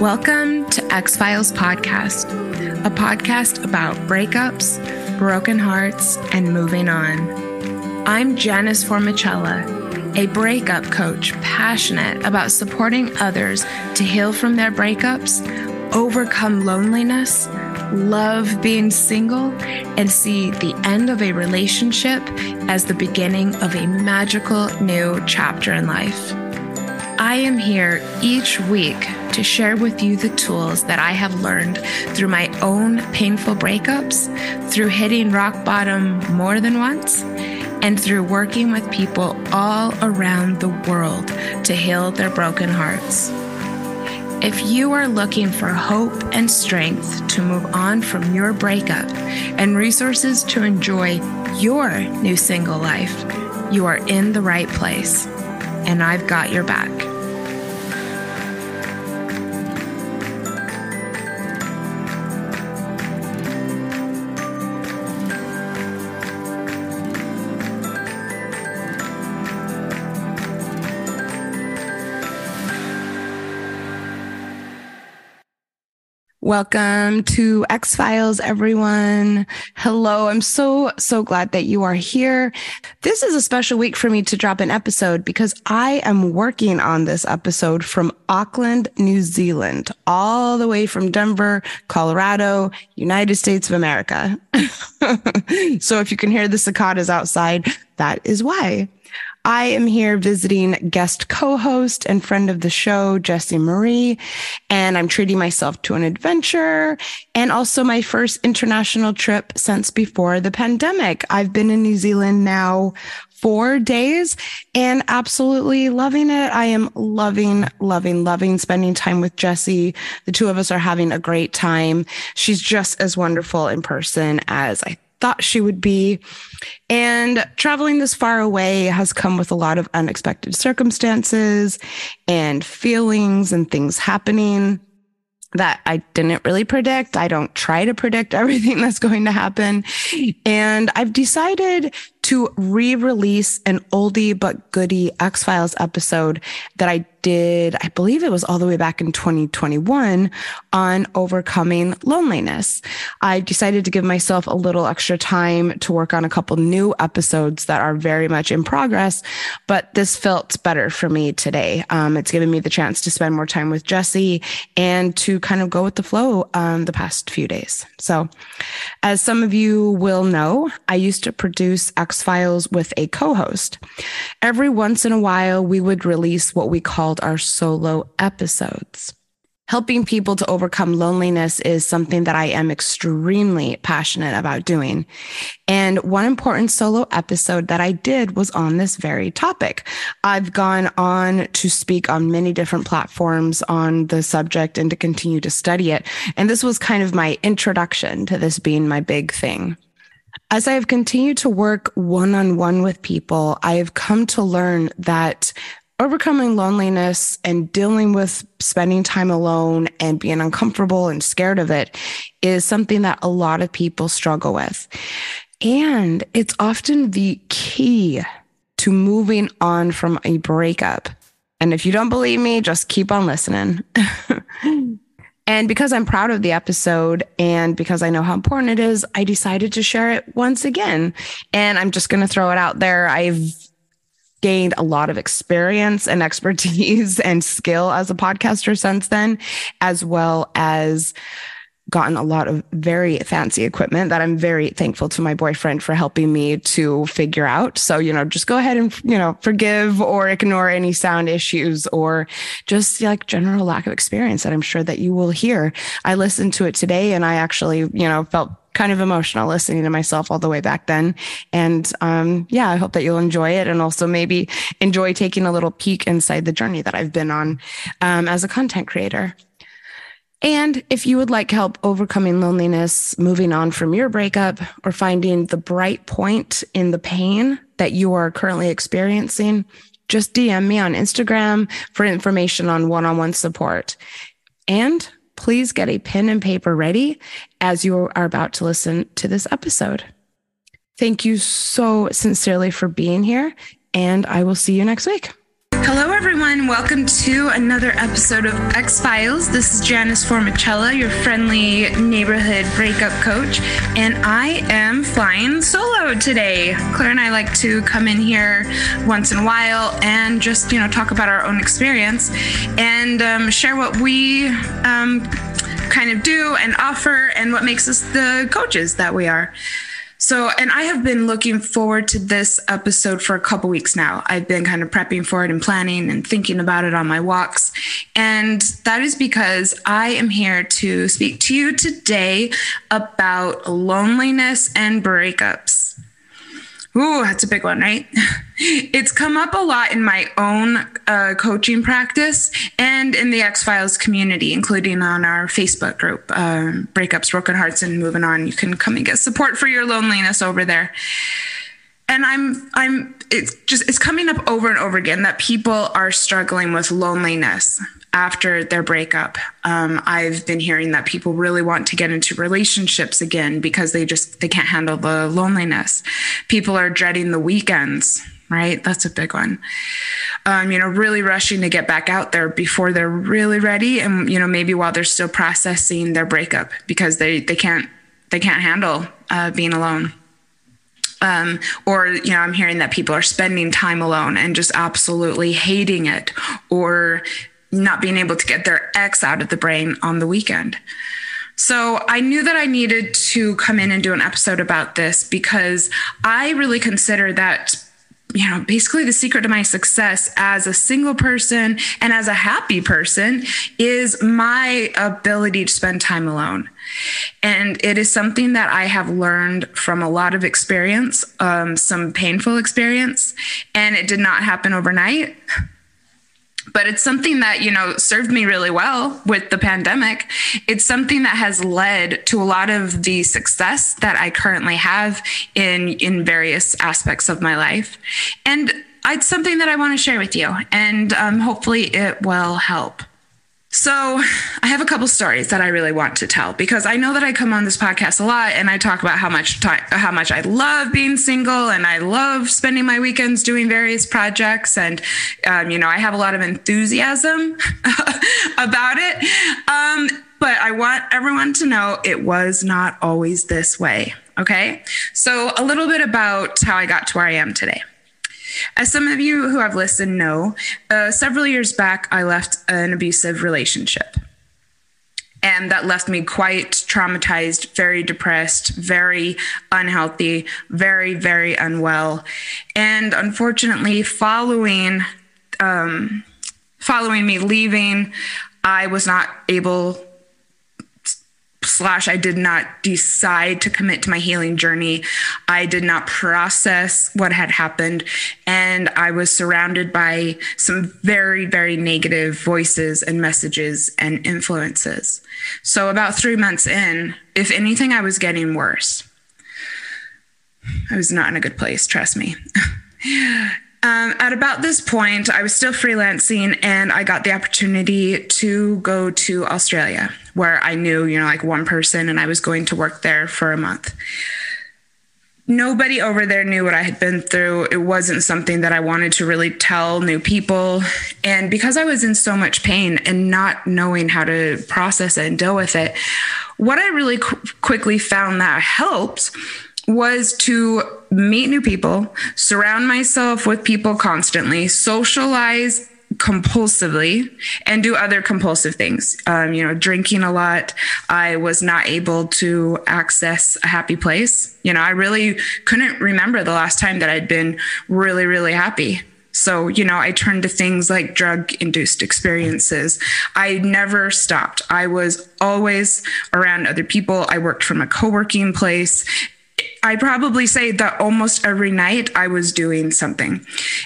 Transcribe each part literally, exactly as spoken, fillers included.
Welcome to Ex-Files Podcast, a podcast about breakups, broken hearts, and moving on. I'm Janice Formichella, a breakup coach passionate about supporting others to heal from their breakups, overcome loneliness, love being single, and see the end of a relationship as the beginning of a magical new chapter in life. I am here each week to share with you the tools that I have learned through my own painful breakups, through hitting rock bottom more than once, and through working with people all around the world to heal their broken hearts. If you are looking for hope and strength to move on from your breakup and resources to enjoy your new single life, you are in the right place, and I've got your back. Welcome to Ex-Files, everyone. Hello. I'm so, so glad that you are here. This is a special week for me to drop an episode because I am working on this episode from Auckland, New Zealand, all the way from Denver, Colorado, United States of America. So if you can hear the cicadas outside, that is why. I am here visiting guest co-host and friend of the show, Jessie Maree, and I'm treating myself to an adventure and also my first international trip since before the pandemic. I've been in New Zealand now four days and absolutely loving it. I am loving, loving, loving spending time with Jessie. The two of us are having a great time. She's just as wonderful in person as I thought she would be. And traveling this far away has come with a lot of unexpected circumstances and feelings and things happening that I didn't really predict. I don't try to predict everything that's going to happen. And I've decided to re-release an oldie but goodie X-Files episode that I did, I believe it was all the way back in twenty twenty-one, on overcoming loneliness. I decided to give myself a little extra time to work on a couple new episodes that are very much in progress, but this felt better for me today. Um, it's given me the chance to spend more time with Jessie and to kind of go with the flow um, the past few days. So as some of you will know, I used to produce X Files with a co-host. Every once in a while, we would release what we called our solo episodes. Helping people to overcome loneliness is something that I am extremely passionate about doing. And one important solo episode that I did was on this very topic. I've gone on to speak on many different platforms on the subject and to continue to study it. And this was kind of my introduction to this being my big thing. As I have continued to work one-on-one with people, I have come to learn that overcoming loneliness and dealing with spending time alone and being uncomfortable and scared of it is something that a lot of people struggle with. And it's often the key to moving on from a breakup. And if you don't believe me, just keep on listening. And because I'm proud of the episode and because I know how important it is, I decided to share it once again. And I'm just going to throw it out there. I've gained a lot of experience and expertise and skill as a podcaster since then, as well as gotten a lot of very fancy equipment that I'm very thankful to my boyfriend for helping me to figure out. So, you know, just go ahead and, you know, forgive or ignore any sound issues or just like general lack of experience that I'm sure that you will hear. I listened to it today and I actually, you know, felt kind of emotional listening to myself all the way back then. And um, yeah, I hope that you'll enjoy it and also maybe enjoy taking a little peek inside the journey that I've been on um, as a content creator. And if you would like help overcoming loneliness, moving on from your breakup, or finding the bright point in the pain that you are currently experiencing, just D M me on Instagram for information on one-on-one support. And please get a pen and paper ready as you are about to listen to this episode. Thank you so sincerely for being here, and I will see you next week. Hello everyone, welcome to another episode of Ex-Files. This is Janice Formichella, your friendly neighborhood breakup coach, and I am flying solo today. Claire and I like to come in here once in a while and just, you know, talk about our own experience and um, share what we um, kind of do and offer and what makes us the coaches that we are. So, and I have been looking forward to this episode for a couple weeks now. I've been kind of prepping for it and planning and thinking about it on my walks. And that is because I am here to speak to you today about loneliness and breakups. Ooh, that's a big one, right? It's come up a lot in my own uh, coaching practice and in the Ex-Files community, including on our Facebook group, um, Breakups, Broken Hearts, and Moving On. You can come and get support for your loneliness over there. And I'm, I'm, it's just, it's coming up over and over again that people are struggling with loneliness after their breakup. Um, I've been hearing that people really want to get into relationships again because they just, they can't handle the loneliness. People are dreading the weekends, right? That's a big one. Um, you know, really rushing to get back out there before they're really ready. And, you know, maybe while they're still processing their breakup because they, they can't, they can't handle uh, being alone. Um, or, you know, I'm hearing that people are spending time alone and just absolutely hating it or not being able to get their ex out of the brain on the weekend. So I knew that I needed to come in and do an episode about this because I really consider that, you know, basically the secret to my success as a single person and as a happy person is my ability to spend time alone. And it is something that I have learned from a lot of experience, um, some painful experience, and it did not happen overnight. But it's something that, you know, served me really well with the pandemic. It's something that has led to a lot of the success that I currently have in, in various aspects of my life. And it's something that I want to share with you. And um, hopefully it will help. So I have a couple stories that I really want to tell because I know that I come on this podcast a lot and I talk about how much time, how much I love being single and I love spending my weekends doing various projects. And, um, you know, I have a lot of enthusiasm about it. Um, but I want everyone to know it was not always this way. Okay. So a little bit about how I got to where I am today. As some of you who have listened know, uh, several years back, I left an abusive relationship. And that left me quite traumatized, very depressed, very unhealthy, very, very unwell. And unfortunately, following, um, following me leaving, I was not able slash I did not decide to commit to my healing journey. I did not process what had happened. And I was surrounded by some very, very negative voices and messages and influences. So about three months in, if anything, I was getting worse. I was not in a good place, trust me. Um, at about this point, I was still freelancing and I got the opportunity to go to Australia where I knew, you know, like one person and I was going to work there for a month. Nobody over there knew what I had been through. It wasn't something that I wanted to really tell new people. And because I was in so much pain and not knowing how to process it and deal with it, what I really qu- quickly found that helped was to meet new people, surround myself with people constantly, socialize compulsively, and do other compulsive things. Um, you know, drinking a lot. I was not able to access a happy place. You know, I really couldn't remember the last time that I'd been really, really happy. So, you know, I turned to things like drug-induced experiences. I never stopped. I was always around other people. I worked from a co-working place. I probably say that almost every night I was doing something.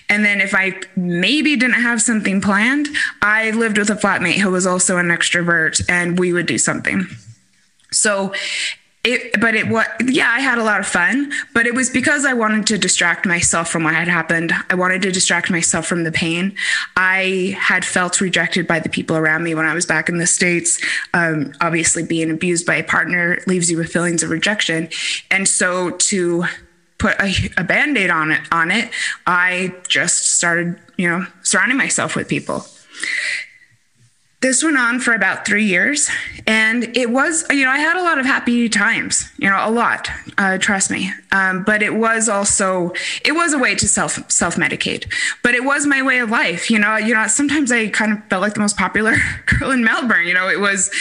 And then if I maybe didn't have something planned, I lived with a flatmate who was also an extrovert and we would do something. So it, but it was, yeah, I had a lot of fun, but it was because I wanted to distract myself from what had happened. I wanted to distract myself from the pain. I had felt rejected by the people around me when I was back in the States. Um, obviously being abused by a partner leaves you with feelings of rejection. And so to put a, a Band-Aid on it, on it, I just started, you know, surrounding myself with people. This went on for about three years. And it was, you know, I had a lot of happy times, you know, a lot, uh, trust me. Um, but it was also, it was a way to self, self-medicate, but it was my way of life. You know, you know, sometimes I kind of felt like the most popular girl in Melbourne, you know, it was,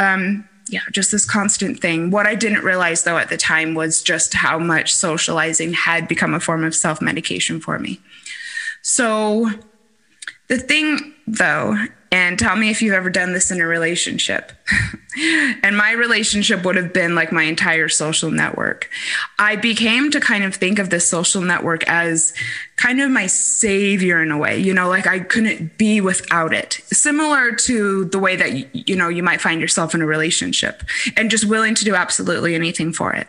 um, yeah, just this constant thing. What I didn't realize though at the time was just how much socializing had become a form of self-medication for me. So the thing though, and tell me if you've ever done this in a relationship. And my relationship would have been like my entire social network. I became to kind of think of this social network as kind of my savior in a way, you know, like I couldn't be without it. Similar to the way that, you know, you might find yourself in a relationship and just willing to do absolutely anything for it.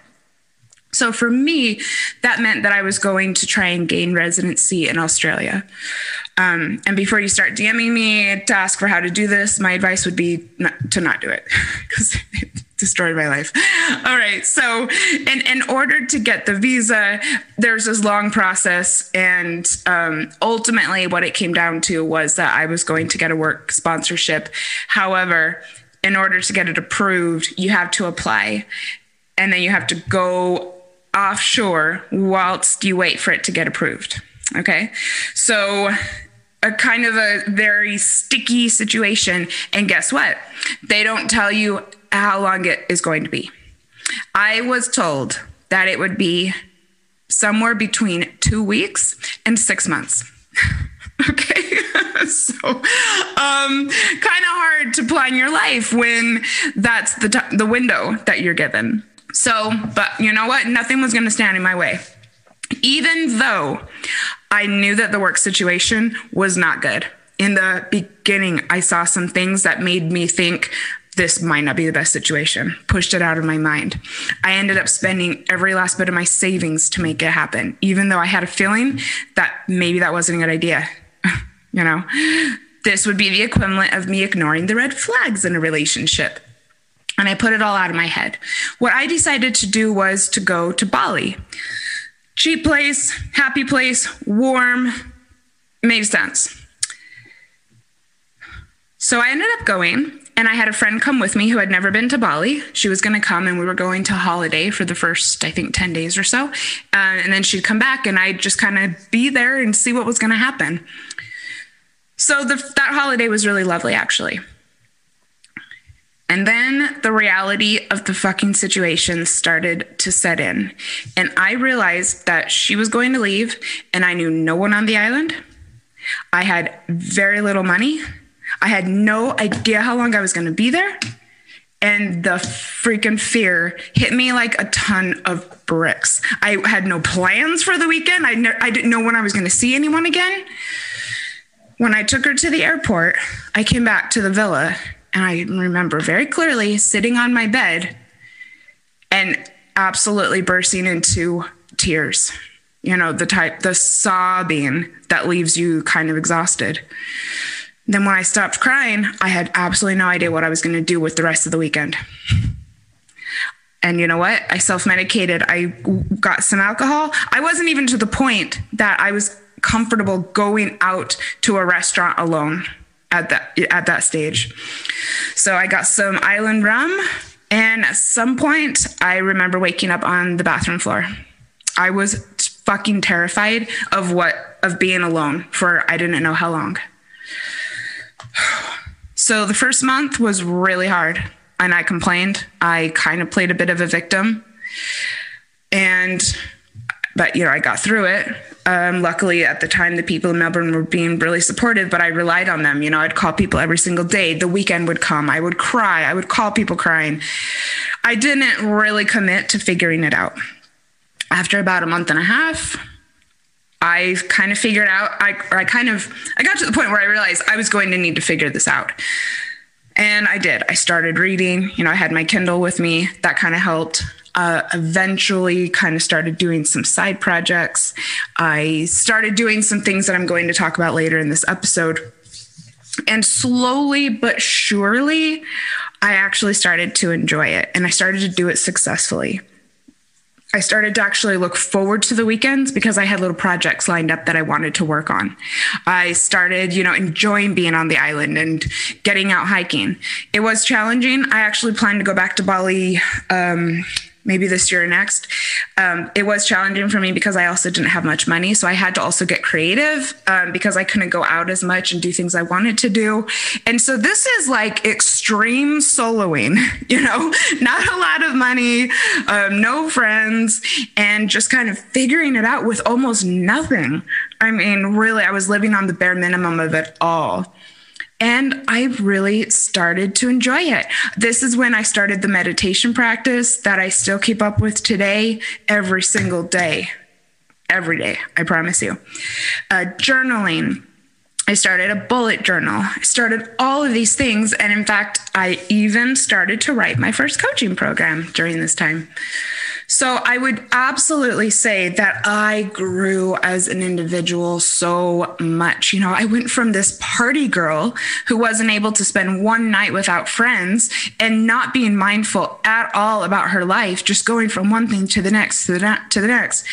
So for me, that meant that I was going to try and gain residency in Australia. Um, and before you start DMing me to ask for how to do this, my advice would be not, to not do it because it destroyed my life. All right. So in, in order to get the visa, there's this long process. And um, ultimately what it came down to was that I was going to get a work sponsorship. However, in order to get it approved, you have to apply and then you have to go offshore whilst you wait for it to get approved. Okay. So a kind of a very sticky situation. And guess what? They don't tell you how long it is going to be. I was told that it would be somewhere between two weeks and six months. Okay. So, um, kind of hard to plan your life when that's the t- the window that you're given. So, but you know what? Nothing was going to stand in my way, even though I knew that the work situation was not good. In the beginning, I saw some things that made me think this might not be the best situation, pushed it out of my mind. I ended up spending every last bit of my savings to make it happen, even though I had a feeling that maybe that wasn't a good idea, you know? This would be the equivalent of me ignoring the red flags in a relationship. And I put it all out of my head. What I decided to do was to go to Bali. Cheap place, happy place, warm, made sense. So I ended up going and I had a friend come with me who had never been to Bali. She was going to come and we were going to holiday for the first, I think, ten days or so. Uh, and then she'd come back and I'd just kind of be there and see what was going to happen. So the, that holiday was really lovely, actually. And then the reality of the fucking situation started to set in. And I realized that she was going to leave and I knew no one on the island. I had very little money. I had no idea how long I was going to be there. And the freaking fear hit me like a ton of bricks. I had no plans for the weekend. I, ne- I didn't know when I was going to see anyone again. When I took her to the airport, I came back to the villa. And I remember very clearly sitting on my bed and absolutely bursting into tears. You know, the type, the sobbing that leaves you kind of exhausted. Then when I stopped crying, I had absolutely no idea what I was going to do with the rest of the weekend. And you know what? I self-medicated. I got some alcohol. I wasn't even to the point that I was comfortable going out to a restaurant alone. At that, at that stage. So I got some island rum. And at some point I remember waking up on the bathroom floor. I was fucking terrified of what, of being alone for, I didn't know how long. So the first month was really hard and I complained. I kind of played a bit of a victim and, but you know, I got through it. Um, luckily at the time, the people in Melbourne were being really supportive, but I relied on them. You know, I'd call people every single day. The weekend would come. I would cry. I would call people crying. I didn't really commit to figuring it out. After about a month and a half, I kind of figured out, I, or I kind of, I got to the point where I realized I was going to need to figure this out. And I did. I started reading, you know, I had my Kindle with me. That kind of helped. Uh, eventually kind of started doing some side projects. I started doing some things that I'm going to talk about later in this episode. And slowly but surely, I actually started to enjoy it and I started to do it successfully. I started to actually look forward to the weekends because I had little projects lined up that I wanted to work on. I started, you know, enjoying being on the island and getting out hiking. It was challenging. I actually planned to go back to Bali um, maybe this year or next. Um, it was challenging for me because I also didn't have much money. So I had to also get creative um, because I couldn't go out as much and do things I wanted to do. And so this is like extreme soloing, you know, not a lot of money, um, no friends, and just kind of figuring it out with almost nothing. I mean, really, I was living on the bare minimum of it all. And I really started to enjoy it. This is when I started the meditation practice that I still keep up with today, every single day, every day, I promise you. Uh, journaling. I started a bullet journal. I started all of these things. And in fact, I even started to write my first coaching program during this time. So I would absolutely say that I grew as an individual so much. You know, I went from this party girl who wasn't able to spend one night without friends and not being mindful at all about her life, just going from one thing to the next, to the, na- to the next,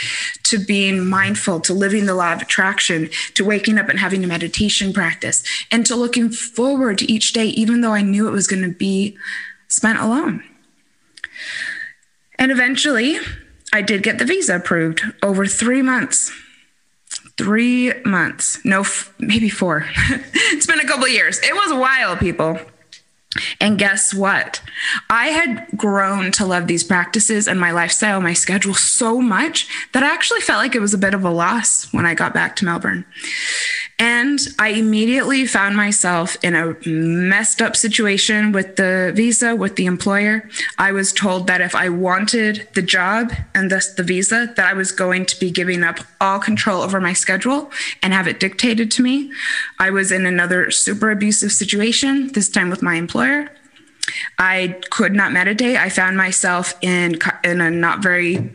to being mindful, to living the law of attraction, to waking up and having a meditation practice, and to looking forward to each day, even though I knew it was going to be spent alone. And eventually, I did get the visa approved over three months. Three months. No, f- maybe four. It's been a couple of years. It was a while, people. And guess what? I had grown to love these practices and my lifestyle, my schedule so much that I actually felt like it was a bit of a loss when I got back to Melbourne. And I immediately found myself in a messed up situation with the visa, with the employer. I was told that if I wanted the job and thus the visa, that I was going to be giving up all control over my schedule and have it dictated to me. I was in another super abusive situation, this time with my employer. I could not meditate. I found myself in, in a not very...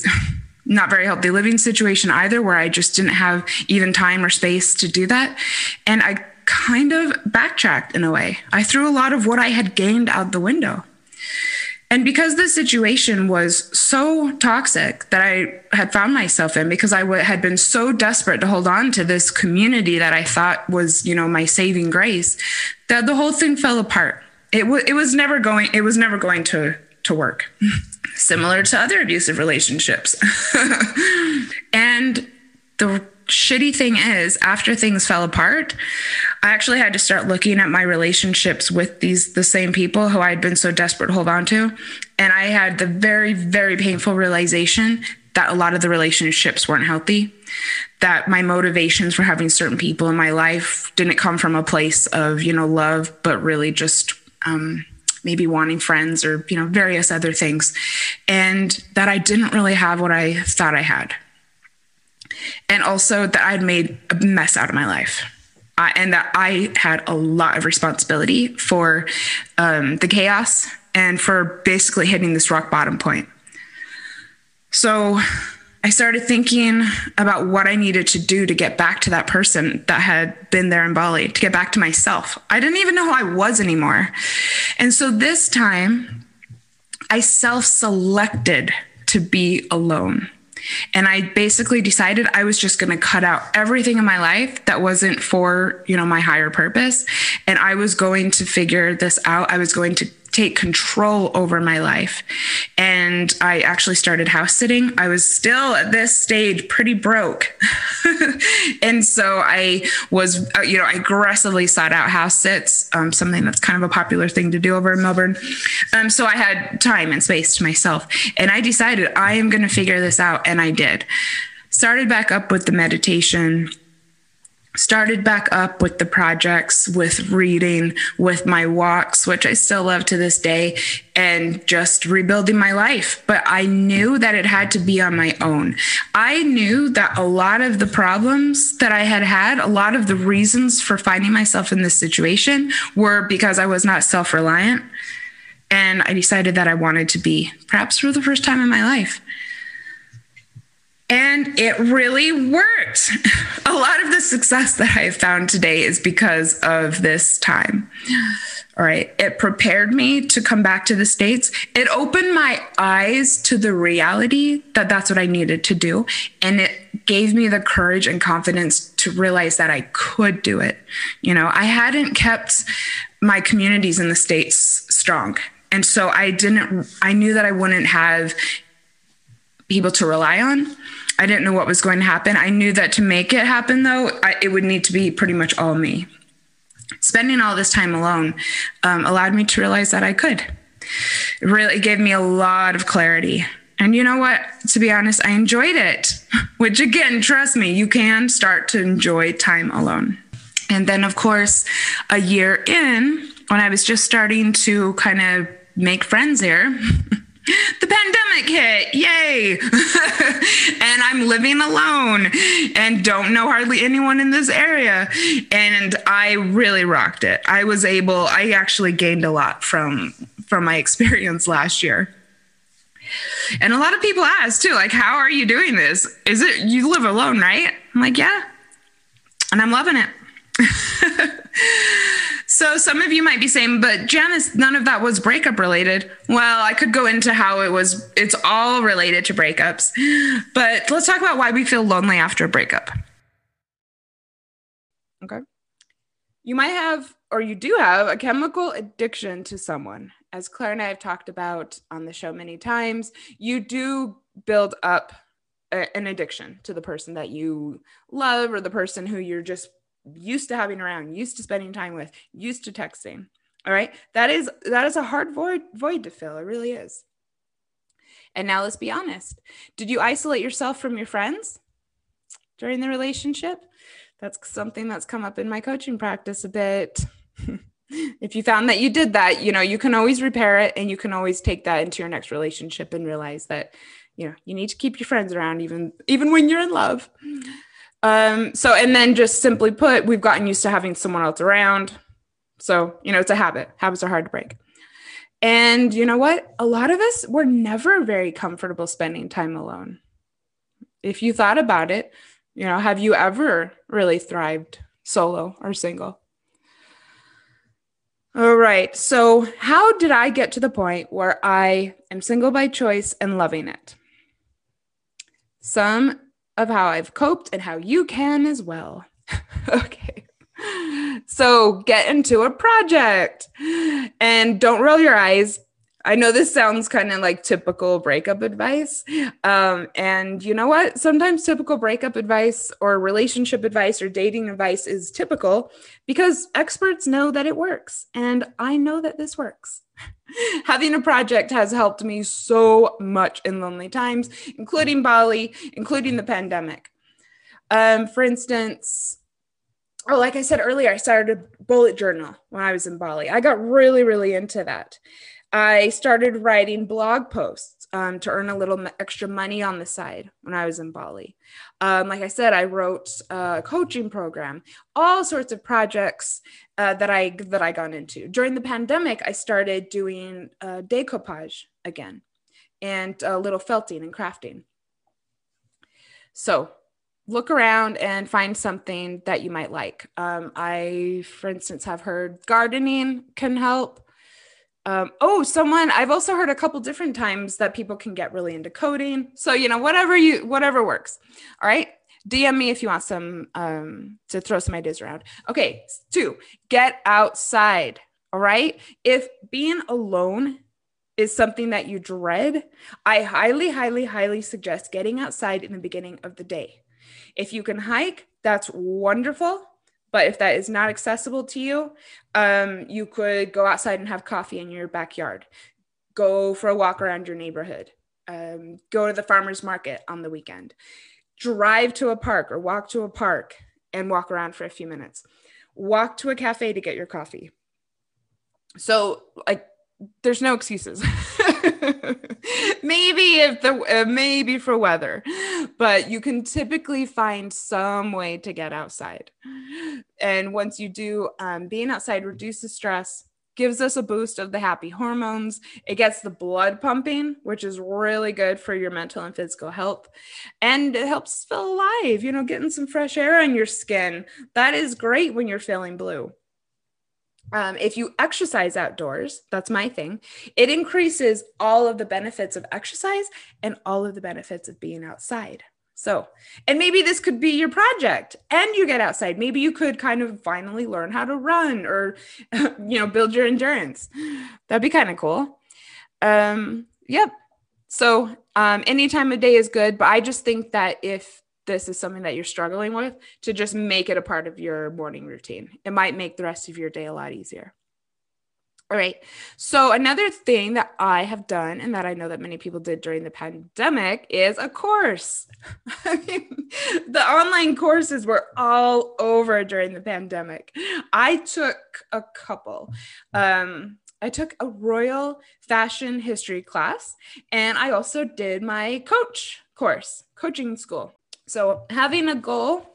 not very healthy living situation either, where I just didn't have even time or space to do that. And I kind of backtracked in a way. I threw a lot of what I had gained out the window. And because this situation was so toxic that I had found myself in, because I w- had been so desperate to hold on to this community that I thought was, you know, my saving grace, that the whole thing fell apart. It, w- it was never going, it was never going to, to work. Similar to other abusive relationships. And the shitty thing is, after things fell apart, I actually had to start looking at my relationships with these the same people who I had been so desperate to hold on to. And I had the very, very painful realization that a lot of the relationships weren't healthy, that my motivations for having certain people in my life didn't come from a place of, you know, love, but really just... um maybe wanting friends or, you know, various other things, and that I didn't really have what I thought I had. And also that I'd made a mess out of my life uh, and that I had a lot of responsibility for um, the chaos and for basically hitting this rock bottom point. So I started thinking about what I needed to do to get back to that person that had been there in Bali, to get back to myself. I didn't even know who I was anymore. And so this time I self-selected to be alone. And I basically decided I was just going to cut out everything in my life that wasn't for, you know, my higher purpose. And I was going to figure this out. I was going to take control over my life. And I actually started house sitting. I was still at this stage pretty broke. And so I was, you know, I aggressively sought out house sits, um, something that's kind of a popular thing to do over in Melbourne. Um, so I had time and space to myself. And I decided I am going to figure this out. And I did. Started back up with the meditation. Started back up with the projects, with reading, with my walks, which I still love to this day, and just rebuilding my life. But I knew that it had to be on my own. I knew that a lot of the problems that I had had, a lot of the reasons for finding myself in this situation were because I was not self-reliant. And I decided that I wanted to be, perhaps for the first time in my life. And it really worked. A lot of the success that I have found today is because of this time. All right. It prepared me to come back to the States. It opened my eyes to the reality that that's what I needed to do. And it gave me the courage and confidence to realize that I could do it. You know, I hadn't kept my communities in the States strong. And so I didn't, I knew that I wouldn't have people to rely on. I didn't know what was going to happen. I knew that to make it happen, though, I, it would need to be pretty much all me. Spending all this time alone um, allowed me to realize that I could. It really gave me a lot of clarity. And you know what? To be honest, I enjoyed it, which again, trust me, you can start to enjoy time alone. And then, of course, a year in, when I was just starting to kind of make friends here, the pandemic hit, yay. And I'm living alone and don't know hardly anyone in this area. And I really rocked it. I was able, I actually gained a lot from, from my experience last year. And a lot of people ask too, like, how are you doing this? Is it, you live alone, right? I'm like, yeah. And I'm loving it. So some of you might be saying, but Janice, none of that was breakup related. Well, I could go into how it was, it's all related to breakups, but let's talk about why we feel lonely after a breakup. Okay. You might have, or you do have, a chemical addiction to someone. As Claire and I have talked about on the show many times, you do build up a, an addiction to the person that you love or the person who you're just used to having around, used to spending time with, used to texting. All right. That is, that is a hard void void to fill. It really is. And now let's be honest. Did you isolate yourself from your friends during the relationship? That's something that's come up in my coaching practice a bit. If you found that you did that, you know, you can always repair it, and you can always take that into your next relationship and realize that, you know, you need to keep your friends around even, even when you're in love. Um, so, and then just simply put, we've gotten used to having someone else around. So, you know, it's a habit. Habits are hard to break. And you know what? A lot of us were never very comfortable spending time alone. If you thought about it, you know, have you ever really thrived solo or single? All right. So how did I get to the point where I am single by choice and loving it? Some of how I've coped and how you can as well. Okay. So get into a project and don't roll your eyes. I know this sounds kind of like typical breakup advice. Um, and you know what? Sometimes typical breakup advice or relationship advice or dating advice is typical because experts know that it works. And I know that this works. Having a project has helped me so much in lonely times, including Bali, including the pandemic. Um, for instance, oh, like I said earlier, I started a bullet journal when I was in Bali. I got really, really into that. I started writing blog posts um, to earn a little extra money on the side when I was in Bali. Um, like I said, I wrote a coaching program, all sorts of projects uh, that I that I got into. During the pandemic, I started doing uh, decoupage again and a little felting and crafting. So look around and find something that you might like. Um, I, for instance, have heard gardening can help. Um, oh, someone, I've also heard a couple different times that people can get really into coding. So, you know, whatever you, whatever works. All right. D M me if you want some, um, to throw some ideas around. Okay. Two, get outside. All right. If being alone is something that you dread, I highly, highly, highly suggest getting outside in the beginning of the day. If you can hike, that's wonderful. But if that is not accessible to you, um, you could go outside and have coffee in your backyard. Go for a walk around your neighborhood. Um, go to the farmer's market on the weekend. Drive to a park or walk to a park and walk around for a few minutes. Walk to a cafe to get your coffee. So, like, there's no excuses. Maybe if the uh, maybe for weather, but you can typically find some way to get outside. And once you do, um, being outside reduces stress, gives us a boost of the happy hormones. It gets the blood pumping, which is really good for your mental and physical health. And it helps feel alive, you know, getting some fresh air on your skin. That is great when you're feeling blue. Um, if you exercise outdoors, that's my thing. It increases all of the benefits of exercise and all of the benefits of being outside. So, and maybe this could be your project and you get outside. Maybe you could kind of finally learn how to run or, you know, build your endurance. That'd be kind of cool. Um, yep. So um, any time of day is good, but I just think that if this is something that you're struggling with, to just make it a part of your morning routine. It might make the rest of your day a lot easier. All right. So another thing that I have done and that I know that many people did during the pandemic is a course. I mean, the online courses were all over during the pandemic. I took a couple. Um, I took a royal fashion history class, and I also did my coach course, coaching school. So having a goal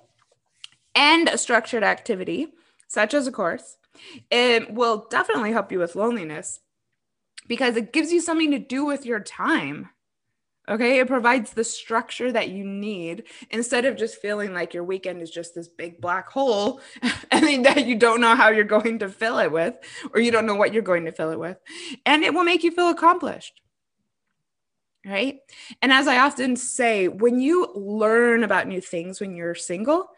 and a structured activity, such as a course, it will definitely help you with loneliness because it gives you something to do with your time. Okay. It provides the structure that you need instead of just feeling like your weekend is just this big black hole and that you don't know how you're going to fill it with, or you don't know what you're going to fill it with. And it will make you feel accomplished. Right. And as I often say, when you learn about new things, when you're single,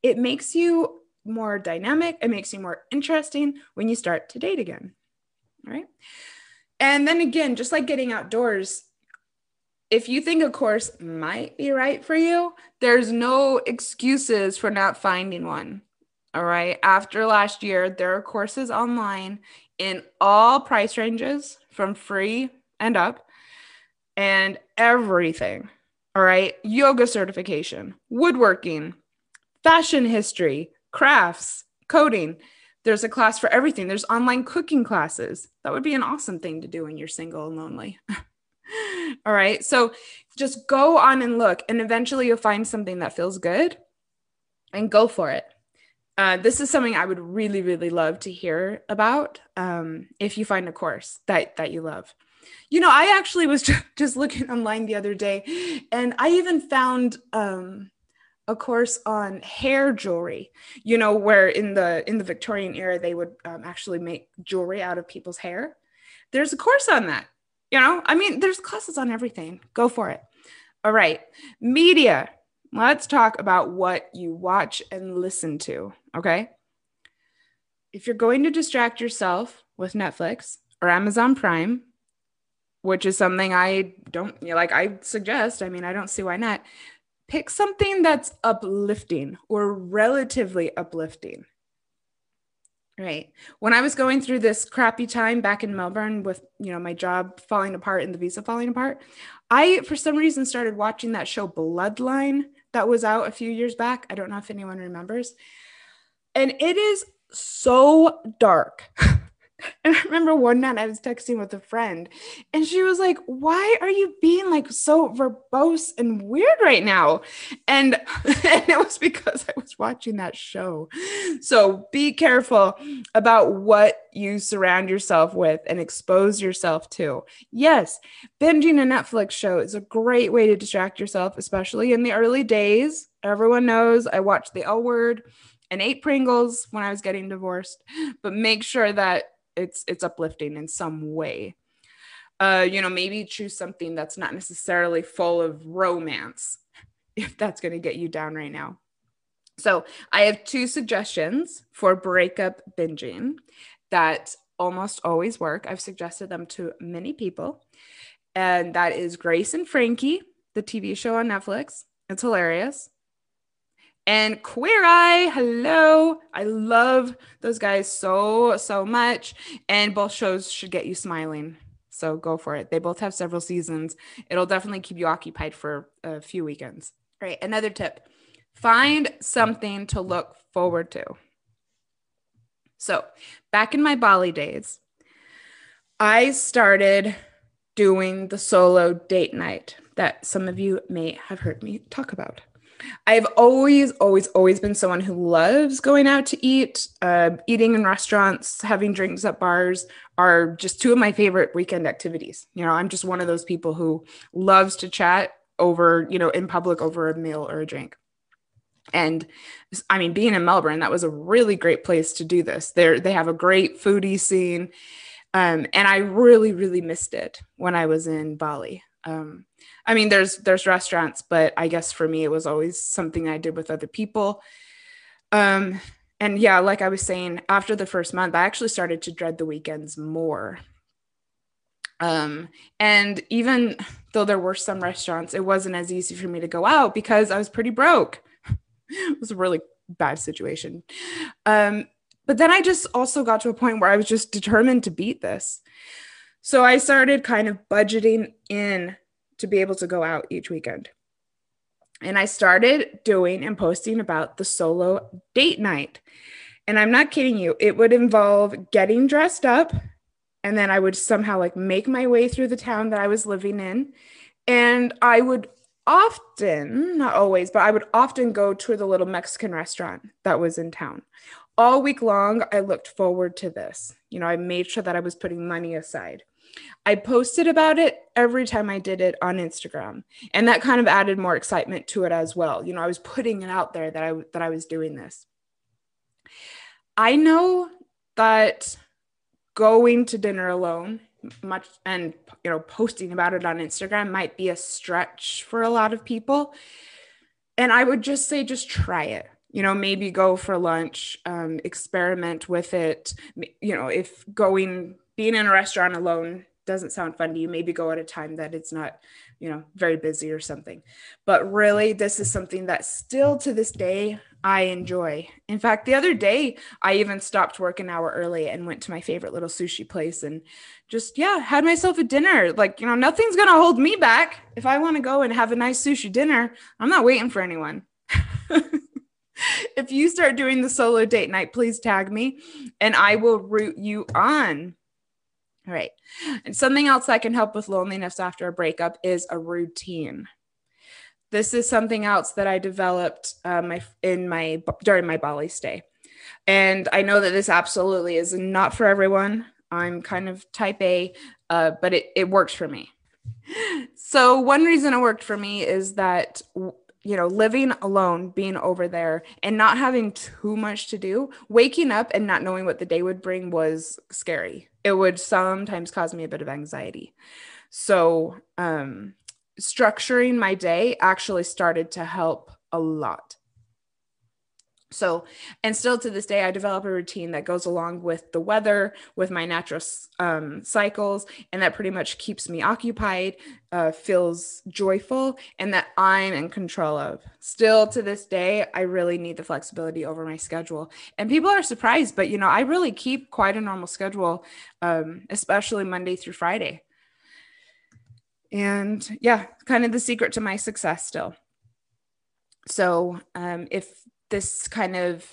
it makes you more dynamic. It makes you more interesting when you start to date again. All right. And then again, just like getting outdoors, if you think a course might be right for you, there's no excuses for not finding one. All right. After last year, there are courses online in all price ranges from free and up and everything. All right. Yoga certification, woodworking, fashion history, crafts, coding. There's a class for everything. There's online cooking classes. That would be an awesome thing to do when you're single and lonely. All right. So just go on and look, and eventually you'll find something that feels good and go for it. Uh, this is something I would really, really love to hear about. Um, if you find a course that, that you love. You know, I actually was just looking online the other day, and I even found, um, a course on hair jewelry, you know, where in the in the Victorian era, they would um, actually make jewelry out of people's hair. There's a course on that, you know, I mean, there's classes on everything. Go for it. All right. Media. Let's talk about what you watch and listen to. Okay. If you're going to distract yourself with Netflix or Amazon Prime, which is something I don't you know, like, I suggest, I mean, I don't see why not. Pick something that's uplifting or relatively uplifting, right? When I was going through this crappy time back in Melbourne with, you know, my job falling apart and the visa falling apart, I, for some reason, started watching that show Bloodline that was out a few years back. I don't know if anyone remembers. And it is so dark. And I remember one night I was texting with a friend, and she was like, why are you being like so verbose and weird right now? And, and it was because I was watching that show. So be careful about what you surround yourself with and expose yourself to. Yes, binging a Netflix show is a great way to distract yourself, especially in the early days. Everyone knows I watched The L Word and ate Pringles when I was getting divorced, but make sure that It's it's uplifting in some way. Uh, you know, maybe choose something that's not necessarily full of romance, if that's going to get you down right now. So I have two suggestions for breakup binging that almost always work. I've suggested them to many people. And that is Grace and Frankie, the T V show on Netflix. It's hilarious. And Queer Eye, hello. I love those guys so, so much. And both shows should get you smiling. So go for it. They both have several seasons. It'll definitely keep you occupied for a few weekends. All right. Another tip, find something to look forward to. So back in my Bali days, I started doing the solo date night that some of you may have heard me talk about. I've always, always, always been someone who loves going out to eat. Uh, eating in restaurants, having drinks at bars are just two of my favorite weekend activities. You know, I'm just one of those people who loves to chat over, you know, in public over a meal or a drink. And I mean, being in Melbourne, that was a really great place to do this. They're, they have a great foodie scene. Um, and I really, really missed it when I was in Bali. Um, I mean, there's there's restaurants, but I guess for me, it was always something I did with other people. Um, and yeah, like I was saying, after the first month, I actually started to dread the weekends more. Um, and even though there were some restaurants, it wasn't as easy for me to go out because I was pretty broke. It was a really bad situation. Um, but then I just also got to a point where I was just determined to beat this. So I started kind of budgeting in to be able to go out each weekend. And I started doing and posting about the solo date night. And I'm not kidding you. It would involve getting dressed up. And then I would somehow like make my way through the town that I was living in. And I would often, not always, but I would often go to the little Mexican restaurant that was in town. All week long, I looked forward to this. You know, I made sure that I was putting money aside. I posted about it every time I did it on Instagram. And that kind of added more excitement to it as well. You know, I was putting it out there that I, that I was doing this. I know that going to dinner alone much and, you know, posting about it on Instagram might be a stretch for a lot of people. And I would just say, just try it. You know, maybe go for lunch, um, experiment with it. You know, if going, being in a restaurant alone doesn't sound fun to you, maybe go at a time that it's not, you know, very busy or something. But really, this is something that still to this day, I enjoy. In fact, the other day, I even stopped work an hour early and went to my favorite little sushi place and just, yeah, had myself a dinner. Like, you know, nothing's going to hold me back. If I want to go and have a nice sushi dinner, I'm not waiting for anyone. If you start doing the solo date night, please tag me and I will root you on. All right. And something else that can help with loneliness after a breakup is a routine. This is something else that I developed uh, my, in my during my Bali stay. And I know that this absolutely is not for everyone. I'm kind of type A, uh, but it, it worked for me. So one reason it worked for me is that, you know, living alone, being over there and not having too much to do, waking up and not knowing what the day would bring was scary. It would sometimes cause me a bit of anxiety. So, um, structuring my day actually started to help a lot. So, and still to this day, I develop a routine that goes along with the weather, with my natural um, cycles, and that pretty much keeps me occupied, uh, feels joyful, and that I'm in control of. Still to this day, I really need the flexibility over my schedule. And people are surprised, but you know, I really keep quite a normal schedule, um, especially Monday through Friday. And yeah, kind of the secret to my success still. So um, if this kind of,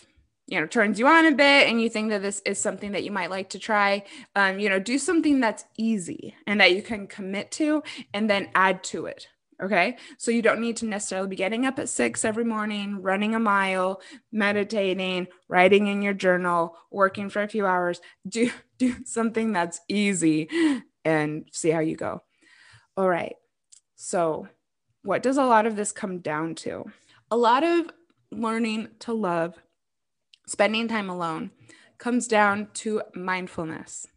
you know, turns you on a bit and you think that this is something that you might like to try, um, you know, do something that's easy and that you can commit to and then add to it. Okay. So you don't need to necessarily be getting up at six every morning, running a mile, meditating, writing in your journal, working for a few hours. Do, do something that's easy and see how you go. All right, so what does a lot of this come down to? A lot of learning to love, spending time alone, comes down to mindfulness.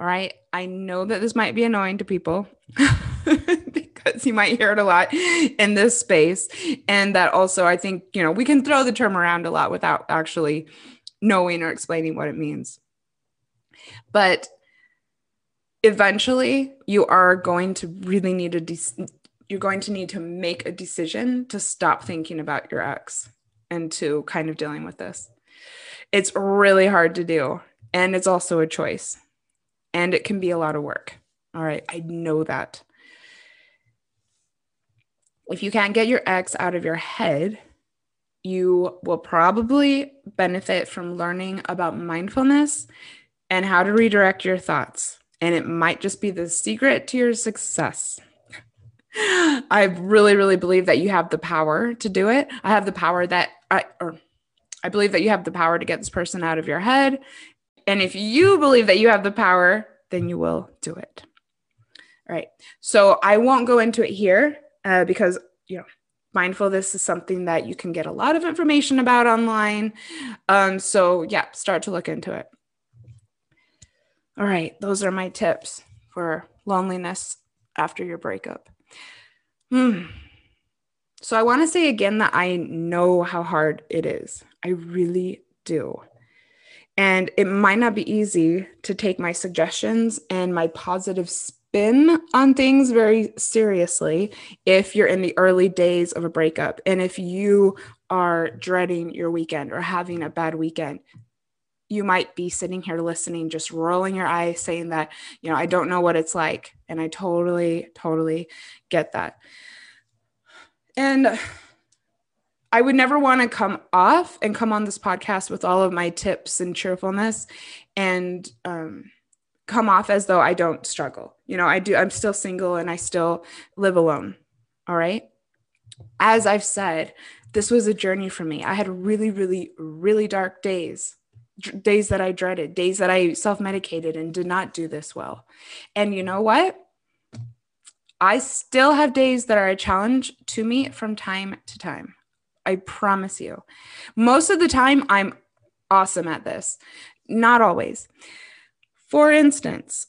All right, I know that this might be annoying to people because you might hear it a lot in this space. And that also, I think, you know, we can throw the term around a lot without actually knowing or explaining what it means. But eventually you are going to really need a, de- you're going to need to make a decision to stop thinking about your ex and to kind of dealing with this. It's really hard to do. And it's also a choice and it can be a lot of work. All right. I know that. If you can't get your ex out of your head, you will probably benefit from learning about mindfulness and how to redirect your thoughts. And it might just be the secret to your success. I really, really believe that you have the power to do it. I have the power that I, or I believe that you have the power to get this person out of your head. And if you believe that you have the power, then you will do it. All right. So I won't go into it here uh, because, you know, mindful, this is something that you can get a lot of information about online. Um, so yeah, start to look into it. All right. Those are my tips for loneliness after your breakup. Hmm. So I want to say again that I know how hard it is. I really do. And it might not be easy to take my suggestions and my positive spin on things very seriously if you're in the early days of a breakup and if you are dreading your weekend or having a bad weekend. You might be sitting here listening, just rolling your eyes, saying that, you know, I don't know what it's like. And I totally, totally get that. And I would never want to come off and come on this podcast with all of my tips and cheerfulness and um, come off as though I don't struggle. You know, I do. I'm still single and I still live alone. All right. As I've said, this was a journey for me. I had really, really, really dark days. Days that I dreaded, days that I self-medicated and did not do this well. And you know what? I still have days that are a challenge to me from time to time. I promise you. Most of the time, I'm awesome at this. Not always. For instance,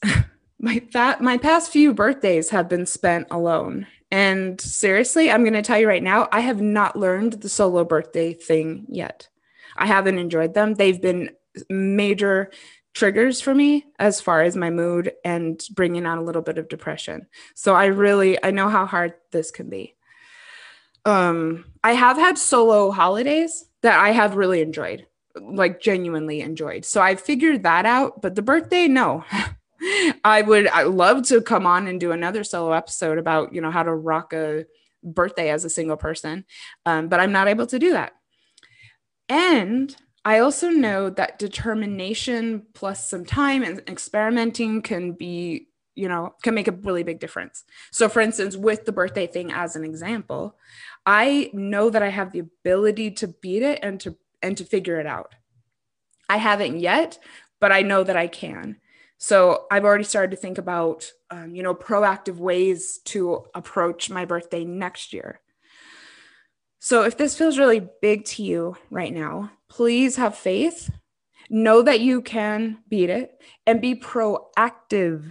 my, that, my past few birthdays have been spent alone. And seriously, I'm going to tell you right now, I have not learned the solo birthday thing yet. I haven't enjoyed them. They've been major triggers for me as far as my mood and bringing on a little bit of depression. So I really, I know how hard this can be. Um, I have had solo holidays that I have really enjoyed, like genuinely enjoyed. So I figured that out, but the birthday, no. I would, I love to come on and do another solo episode about, you know, how to rock a birthday as a single person. Um, but I'm not able to do that. And I also know that determination plus some time and experimenting can be, you know, can make a really big difference. So for instance, with the birthday thing as an example, I know that I have the ability to beat it and to and to figure it out. I haven't yet, but I know that I can. So I've already started to think about, um, you know, proactive ways to approach my birthday next year. So if this feels really big to you right now, please have faith, know that you can beat it, and be proactive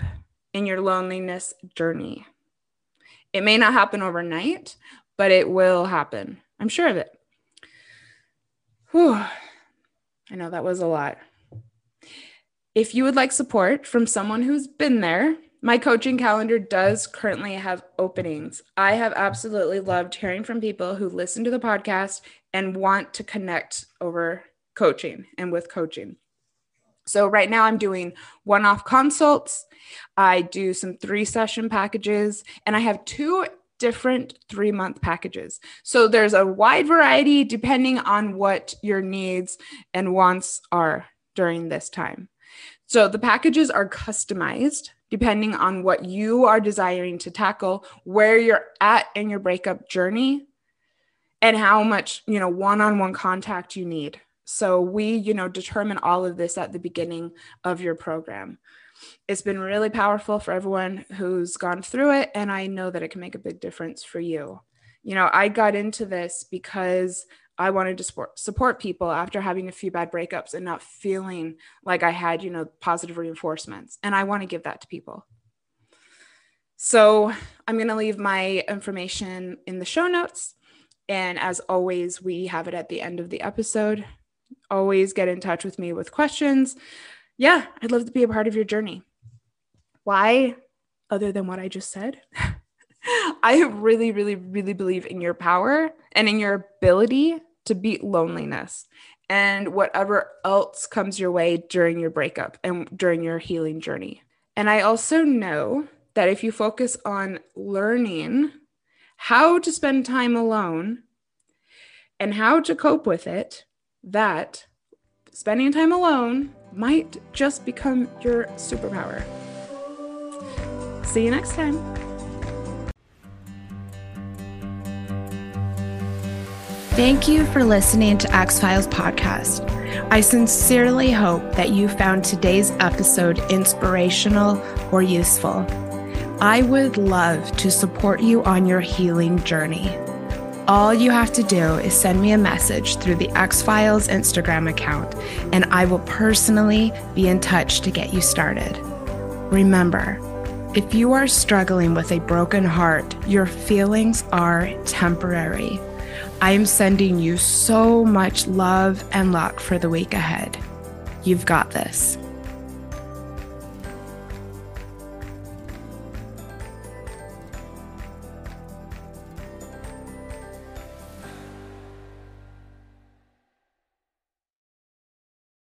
in your loneliness journey. It may not happen overnight, but it will happen. I'm sure of it. Whew. I know that was a lot. If you would like support from someone who's been there, my coaching calendar does currently have openings. I have absolutely loved hearing from people who listen to the podcast and want to connect over coaching and with coaching. So right now I'm doing one-off consults. I do some three-session packages, and I have two different three-month packages. So there's a wide variety depending on what your needs and wants are during this time. So the packages are customized depending on what you are desiring to tackle, where you're at in your breakup journey, and how much, you know, one-on-one contact you need. So we, you know, determine all of this at the beginning of your program. It's been really powerful for everyone who's gone through it, and I know that it can make a big difference for you. You know, I got into this because I wanted to support, support people after having a few bad breakups and not feeling like I had, you know, positive reinforcements. And I want to give that to people. So I'm going to leave my information in the show notes. And as always, we have it at the end of the episode. Always get in touch with me with questions. Yeah, I'd love to be a part of your journey. Why, other than what I just said? I really, really, really believe in your power and in your ability to beat loneliness and whatever else comes your way during your breakup and during your healing journey. And I also know that if you focus on learning how to spend time alone and how to cope with it, that spending time alone might just become your superpower. See you next time. Thank you for listening to Ex-Files podcast. I sincerely hope that you found today's episode inspirational or useful. I would love to support you on your healing journey. All you have to do is send me a message through the Ex-Files Instagram account, and I will personally be in touch to get you started. Remember, if you are struggling with a broken heart, your feelings are temporary. I am sending you so much love and luck for the week ahead. You've got this.